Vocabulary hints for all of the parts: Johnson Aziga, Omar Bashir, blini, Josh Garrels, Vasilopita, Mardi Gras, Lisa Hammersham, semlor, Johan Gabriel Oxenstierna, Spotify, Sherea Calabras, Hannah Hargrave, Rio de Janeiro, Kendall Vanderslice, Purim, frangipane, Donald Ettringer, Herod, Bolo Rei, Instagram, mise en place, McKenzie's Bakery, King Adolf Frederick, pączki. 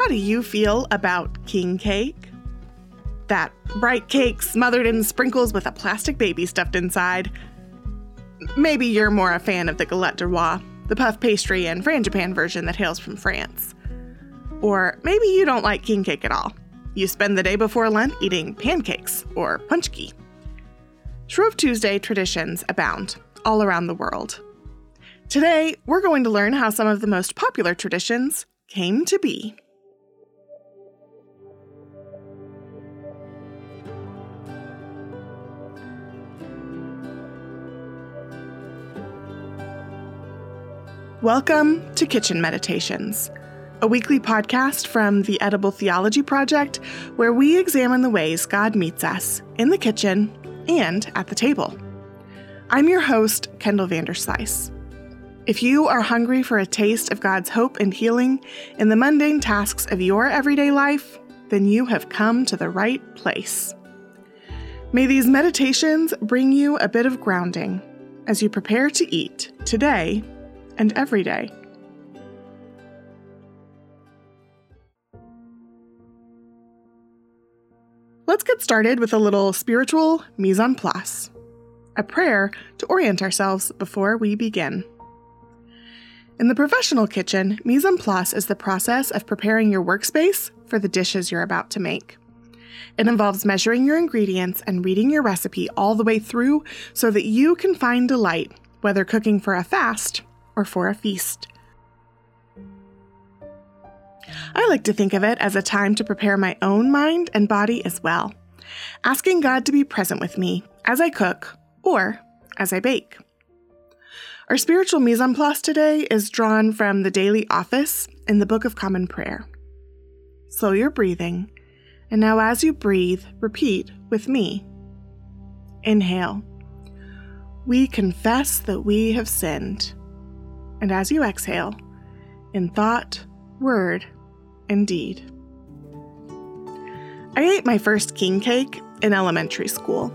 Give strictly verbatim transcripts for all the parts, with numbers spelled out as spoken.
How do you feel about king cake? That bright cake smothered in sprinkles with a plastic baby stuffed inside. Maybe you're more a fan of the galette des rois, the puff pastry and frangipan version that hails from France. Or maybe you don't like king cake at all. You spend the day before Lent eating pancakes or pączki. Shrove Tuesday traditions abound all around the world. Today, we're going to learn how some of the most popular traditions came to be. Welcome to Kitchen Meditations, a weekly podcast from the Edible Theology Project where we examine the ways God meets us in the kitchen and at the table. I'm your host, Kendall Vanderslice. If you are hungry for a taste of God's hope and healing in the mundane tasks of your everyday life, then you have come to the right place. May these meditations bring you a bit of grounding as you prepare to eat today and every day. Let's get started with a little spiritual mise en place, a prayer to orient ourselves before we begin. In the professional kitchen, mise en place is the process of preparing your workspace for the dishes you're about to make. It involves measuring your ingredients and reading your recipe all the way through so that you can find delight, whether cooking for a fast or for a feast. I like to think of it as a time to prepare my own mind and body as well, asking God to be present with me as I cook or as I bake. Our spiritual mise en place today is drawn from the daily office in the Book of Common Prayer. Slow your breathing, and now as you breathe, repeat with me. Inhale. We confess that we have sinned. And as you exhale, in thought, word, and deed. I ate my first king cake in elementary school.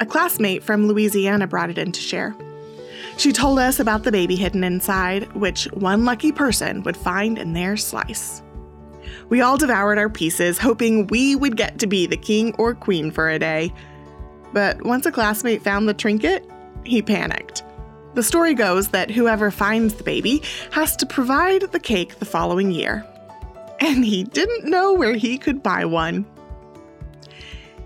A classmate from Louisiana brought it in to share. She told us about the baby hidden inside, which one lucky person would find in their slice. We all devoured our pieces, hoping we would get to be the king or queen for a day. But once a classmate found the trinket, he panicked. The story goes that whoever finds the baby has to provide the cake the following year. And he didn't know where he could buy one.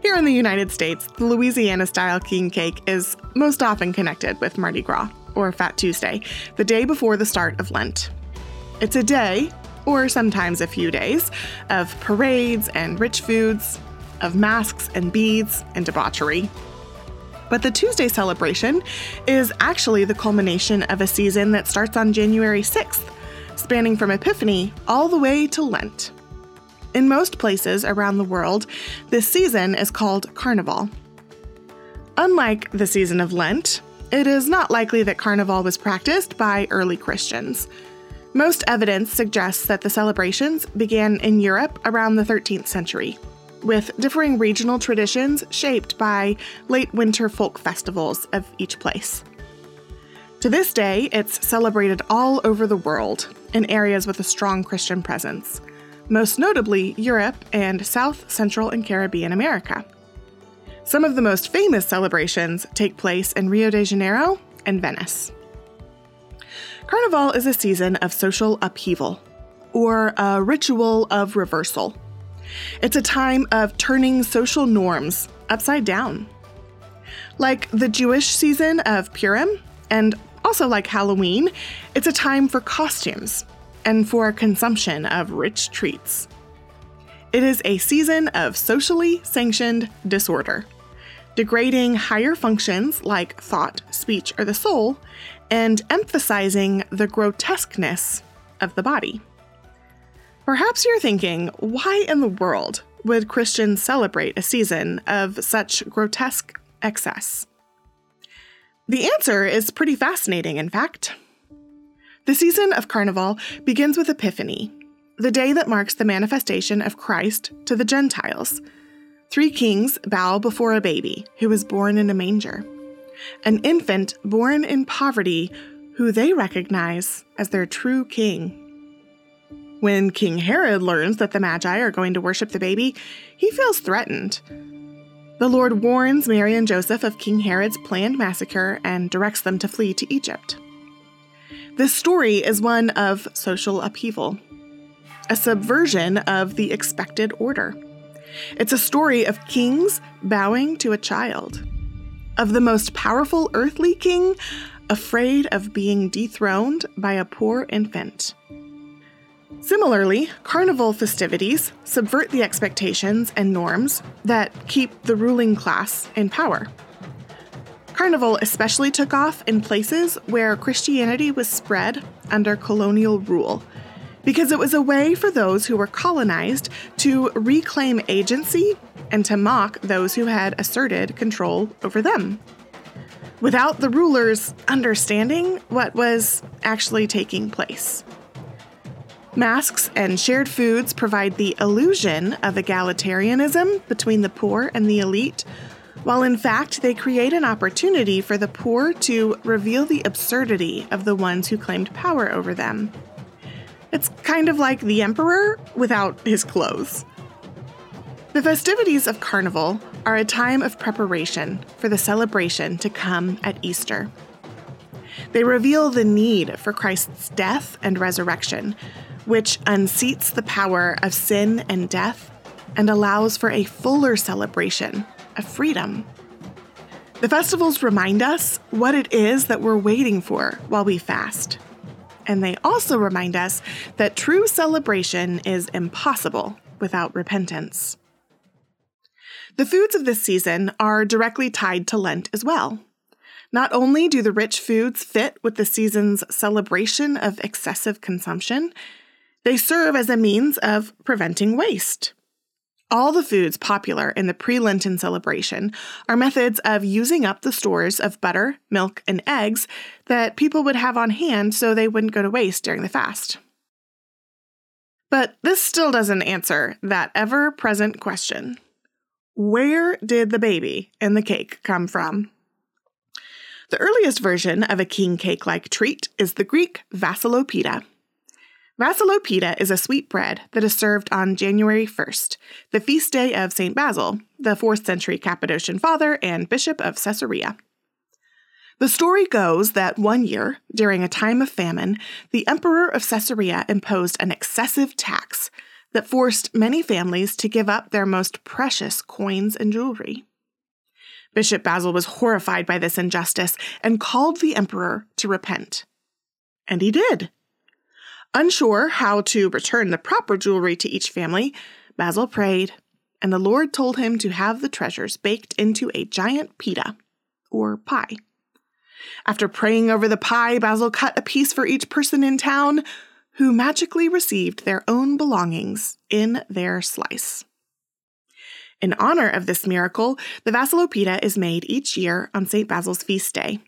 Here in the United States, the Louisiana-style king cake is most often connected with Mardi Gras, or Fat Tuesday, the day before the start of Lent. It's a day, or sometimes a few days, of parades and rich foods, of masks and beads and debauchery. But the Tuesday celebration is actually the culmination of a season that starts on January sixth, spanning from Epiphany all the way to Lent. In most places around the world, this season is called Carnival. Unlike the season of Lent, it is not likely that Carnival was practiced by early Christians. Most evidence suggests that the celebrations began in Europe around the thirteenth century. With differing regional traditions shaped by late winter folk festivals of each place. To this day, it's celebrated all over the world in areas with a strong Christian presence, most notably Europe and South, Central, and Caribbean America. Some of the most famous celebrations take place in Rio de Janeiro and Venice. Carnival is a season of social upheaval, or a ritual of reversal. It's a time of turning social norms upside down. Like the Jewish season of Purim, and also like Halloween, it's a time for costumes and for consumption of rich treats. It is a season of socially sanctioned disorder, degrading higher functions like thought, speech, or the soul, and emphasizing the grotesqueness of the body. Perhaps you're thinking, why in the world would Christians celebrate a season of such grotesque excess? The answer is pretty fascinating, in fact. The season of Carnival begins with Epiphany, the day that marks the manifestation of Christ to the Gentiles. Three kings bow before a baby who was born in a manger, an infant born in poverty who they recognize as their true king. When King Herod learns that the Magi are going to worship the baby, he feels threatened. The Lord warns Mary and Joseph of King Herod's planned massacre and directs them to flee to Egypt. This story is one of social upheaval, a subversion of the expected order. It's a story of kings bowing to a child, of the most powerful earthly king afraid of being dethroned by a poor infant. Similarly, carnival festivities subvert the expectations and norms that keep the ruling class in power. Carnival especially took off in places where Christianity was spread under colonial rule, because it was a way for those who were colonized to reclaim agency and to mock those who had asserted control over them, without the rulers understanding what was actually taking place. Masks and shared foods provide the illusion of egalitarianism between the poor and the elite, while in fact they create an opportunity for the poor to reveal the absurdity of the ones who claimed power over them. It's kind of like the emperor without his clothes. The festivities of Carnival are a time of preparation for the celebration to come at Easter. They reveal the need for Christ's death and resurrection, which unseats the power of sin and death and allows for a fuller celebration of freedom. The festivals remind us what it is that we're waiting for while we fast. And they also remind us that true celebration is impossible without repentance. The foods of this season are directly tied to Lent as well. Not only do the rich foods fit with the season's celebration of excessive consumption, they serve as a means of preventing waste. All the foods popular in the pre-Lenten celebration are methods of using up the stores of butter, milk, and eggs that people would have on hand so they wouldn't go to waste during the fast. But this still doesn't answer that ever-present question. Where did the baby in the cake come from? The earliest version of a king cake-like treat is the Greek Vasilopita. Vasilopita is a sweetbread that is served on January first, the feast day of Saint Basil, the fourth century Cappadocian father and bishop of Caesarea. The story goes that one year, during a time of famine, the emperor of Caesarea imposed an excessive tax that forced many families to give up their most precious coins and jewelry. Bishop Basil was horrified by this injustice and called the emperor to repent. And he did. Unsure how to return the proper jewelry to each family, Basil prayed, and the Lord told him to have the treasures baked into a giant pita, or pie. After praying over the pie, Basil cut a piece for each person in town, who magically received their own belongings in their slice. In honor of this miracle, the Vasilopita is made each year on Saint Basil's feast day.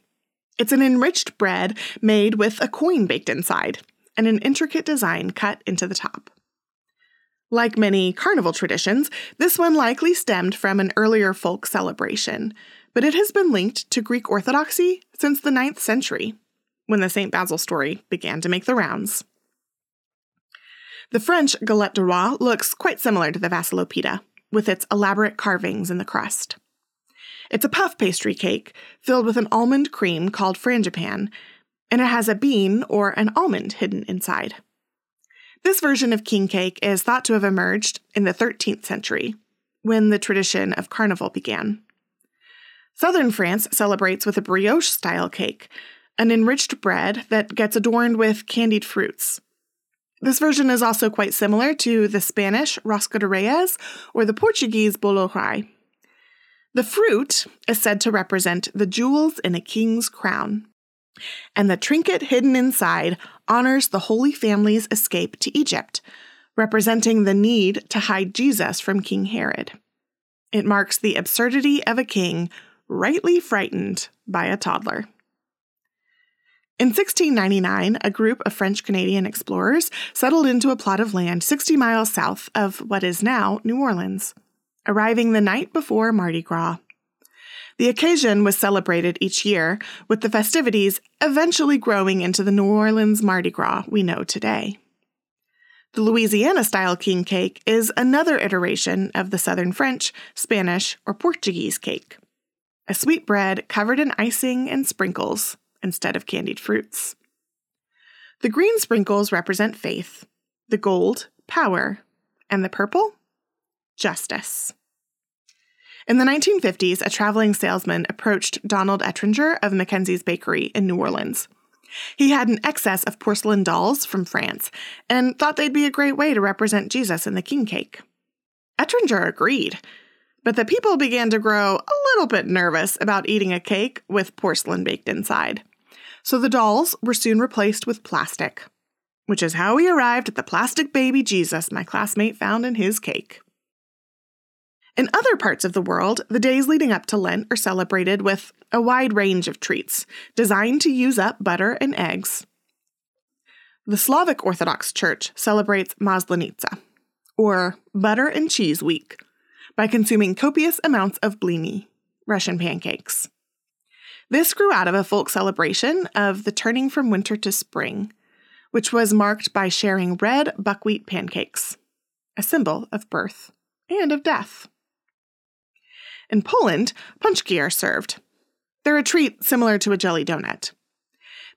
It's an enriched bread made with a coin baked inside and an intricate design cut into the top. Like many carnival traditions, this one likely stemmed from an earlier folk celebration, but it has been linked to Greek Orthodoxy since the ninth century, when the Saint Basil story began to make the rounds. The French galette des rois looks quite similar to the Vasilopita, with its elaborate carvings in the crust. It's a puff pastry cake filled with an almond cream called frangipane, and it has a bean or an almond hidden inside. This version of king cake is thought to have emerged in the thirteenth century, when the tradition of carnival began. Southern France celebrates with a brioche-style cake, an enriched bread that gets adorned with candied fruits. This version is also quite similar to the Spanish Rosco de Reyes or the Portuguese Bolo Rei. The fruit is said to represent the jewels in a king's crown, and the trinket hidden inside honors the Holy Family's escape to Egypt, representing the need to hide Jesus from King Herod. It marks the absurdity of a king rightly frightened by a toddler. In sixteen ninety-nine, a group of French-Canadian explorers settled into a plot of land sixty miles south of what is now New Orleans, arriving the night before Mardi Gras. The occasion was celebrated each year, with the festivities eventually growing into the New Orleans Mardi Gras we know today. The Louisiana-style king cake is another iteration of the Southern French, Spanish, or Portuguese cake. A sweetbread covered in icing and sprinkles instead of candied fruits. The green sprinkles represent faith, the gold, power, and the purple, justice. In the nineteen fifties, a traveling salesman approached Donald Ettringer of McKenzie's Bakery in New Orleans. He had an excess of porcelain dolls from France and thought they'd be a great way to represent Jesus in the king cake. Ettringer agreed, but the people began to grow a little bit nervous about eating a cake with porcelain baked inside. So the dolls were soon replaced with plastic, which is how we arrived at the plastic baby Jesus my classmate found in his cake. In other parts of the world, the days leading up to Lent are celebrated with a wide range of treats designed to use up butter and eggs. The Slavic Orthodox Church celebrates Maslenitsa, or Butter and Cheese Week, by consuming copious amounts of blini, Russian pancakes. This grew out of a folk celebration of the turning from winter to spring, which was marked by sharing red buckwheat pancakes, a symbol of birth and of death. In Poland, pączki are served. They're a treat similar to a jelly donut.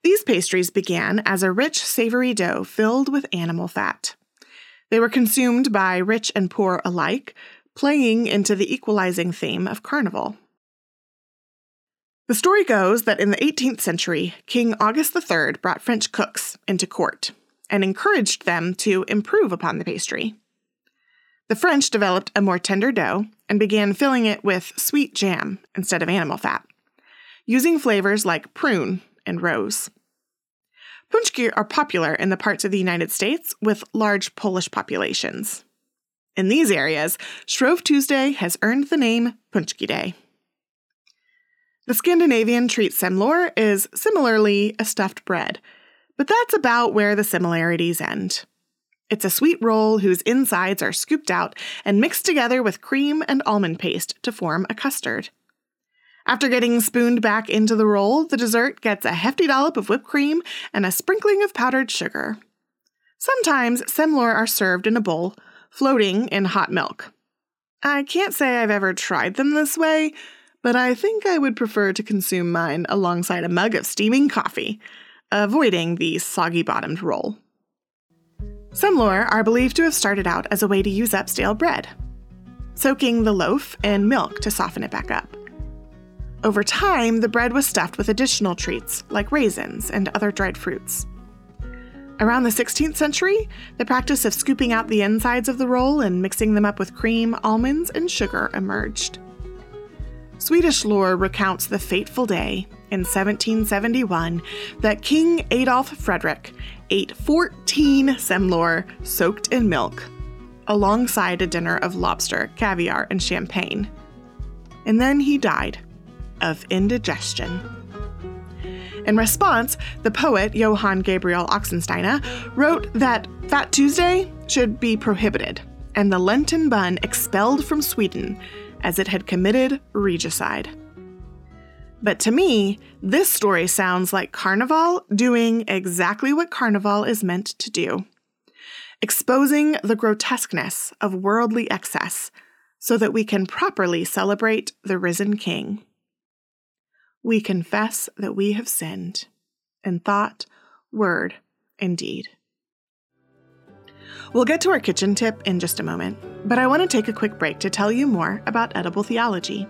These pastries began as a rich, savory dough filled with animal fat. They were consumed by rich and poor alike, playing into the equalizing theme of carnival. The story goes that in the eighteenth century, King August the third brought French cooks into court and encouraged them to improve upon the pastry. The French developed a more tender dough and began filling it with sweet jam instead of animal fat, using flavors like prune and rose. Pączki are popular in the parts of the United States with large Polish populations. In these areas, Shrove Tuesday has earned the name Pączki Day. The Scandinavian treat semlor is similarly a stuffed bread, but that's about where the similarities end. It's a sweet roll whose insides are scooped out and mixed together with cream and almond paste to form a custard. After getting spooned back into the roll, the dessert gets a hefty dollop of whipped cream and a sprinkling of powdered sugar. Sometimes semlor are served in a bowl, floating in hot milk. I can't say I've ever tried them this way, but I think I would prefer to consume mine alongside a mug of steaming coffee, avoiding the soggy-bottomed roll. Semlor are believed to have started out as a way to use up stale bread, soaking the loaf in milk to soften it back up. Over time, the bread was stuffed with additional treats like raisins and other dried fruits. Around the sixteenth century, the practice of scooping out the insides of the roll and mixing them up with cream, almonds, and sugar emerged. Swedish lore recounts the fateful day in seventeen seventy-one that King Adolf Frederick ate fourteen semlor soaked in milk, alongside a dinner of lobster, caviar, and champagne. And then he died of indigestion. In response, the poet Johan Gabriel Oxenstierna wrote that Fat Tuesday should be prohibited and the Lenten bun expelled from Sweden as it had committed regicide. But to me, this story sounds like Carnival doing exactly what Carnival is meant to do, exposing the grotesqueness of worldly excess so that we can properly celebrate the risen King. We confess that we have sinned in thought, word, and deed. We'll get to our kitchen tip in just a moment, but I want to take a quick break to tell you more about Edible Theology.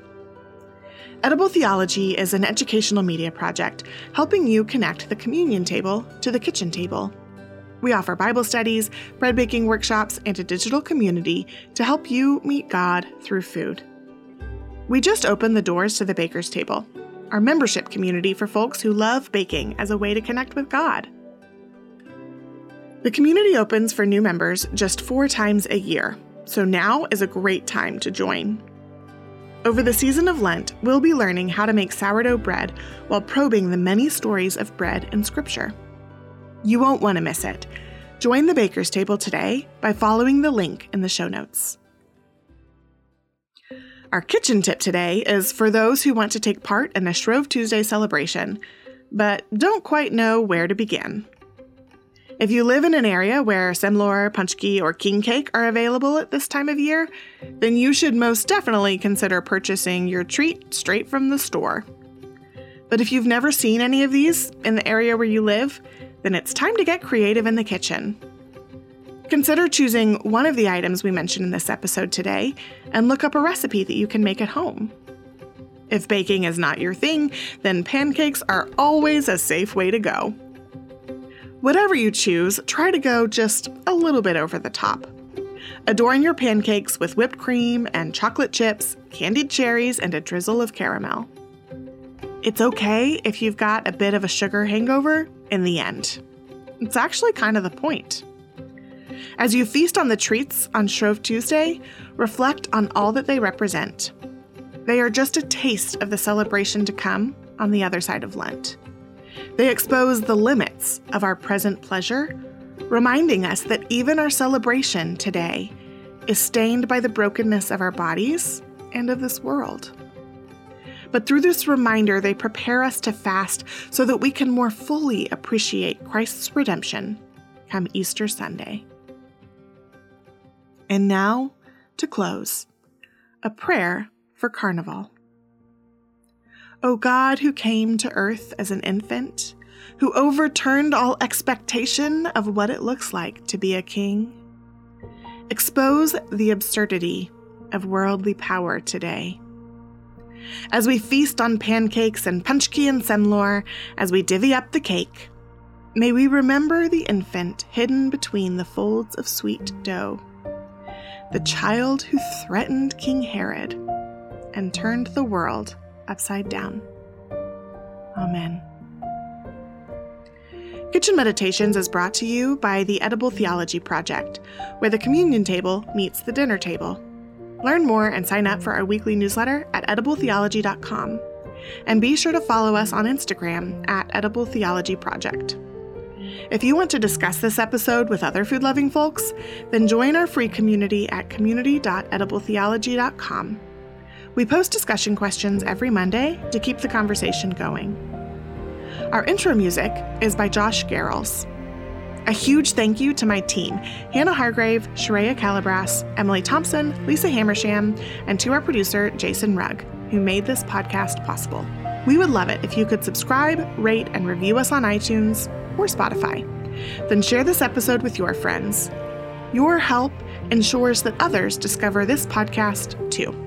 Edible Theology is an educational media project helping you connect the communion table to the kitchen table. We offer Bible studies, bread baking workshops, and a digital community to help you meet God through food. We just opened the doors to the Baker's Table, our membership community for folks who love baking as a way to connect with God. The community opens for new members just four times a year, so now is a great time to join. Over the season of Lent, we'll be learning how to make sourdough bread while probing the many stories of bread in Scripture. You won't want to miss it. Join the Baker's Table today by following the link in the show notes. Our kitchen tip today is for those who want to take part in a Shrove Tuesday celebration, but don't quite know where to begin. If you live in an area where semlor, pączki, or king cake are available at this time of year, then you should most definitely consider purchasing your treat straight from the store. But if you've never seen any of these in the area where you live, then it's time to get creative in the kitchen. Consider choosing one of the items we mentioned in this episode today and look up a recipe that you can make at home. If baking is not your thing, then pancakes are always a safe way to go. Whatever you choose, try to go just a little bit over the top. Adorn your pancakes with whipped cream and chocolate chips, candied cherries, and a drizzle of caramel. It's okay if you've got a bit of a sugar hangover in the end. It's actually kind of the point. As you feast on the treats on Shrove Tuesday, reflect on all that they represent. They are just a taste of the celebration to come on the other side of Lent. They expose the limits of our present pleasure, reminding us that even our celebration today is stained by the brokenness of our bodies and of this world. But through this reminder, they prepare us to fast so that we can more fully appreciate Christ's redemption come Easter Sunday. And now, to close, a prayer for Carnival. O God, who came to earth as an infant, who overturned all expectation of what it looks like to be a king, expose the absurdity of worldly power today. As we feast on pancakes and pączki and semlor, as we divvy up the cake, may we remember the infant hidden between the folds of sweet dough, the child who threatened King Herod and turned the world upside down. Amen. Kitchen Meditations is brought to you by the Edible Theology Project, where the communion table meets the dinner table. Learn more and sign up for our weekly newsletter at edible theology dot com. And be sure to follow us on Instagram at Edible Theology Project. If you want to discuss this episode with other food-loving folks, then join our free community at community dot edible theology dot com. We post discussion questions every Monday to keep the conversation going. Our intro music is by Josh Garrels. A huge thank you to my team, Hannah Hargrave, Sherea Calabras, Emily Thompson, Lisa Hammersham, and to our producer, Jason Rugg, who made this podcast possible. We would love it if you could subscribe, rate, and review us on iTunes or Spotify. Then share this episode with your friends. Your help ensures that others discover this podcast too.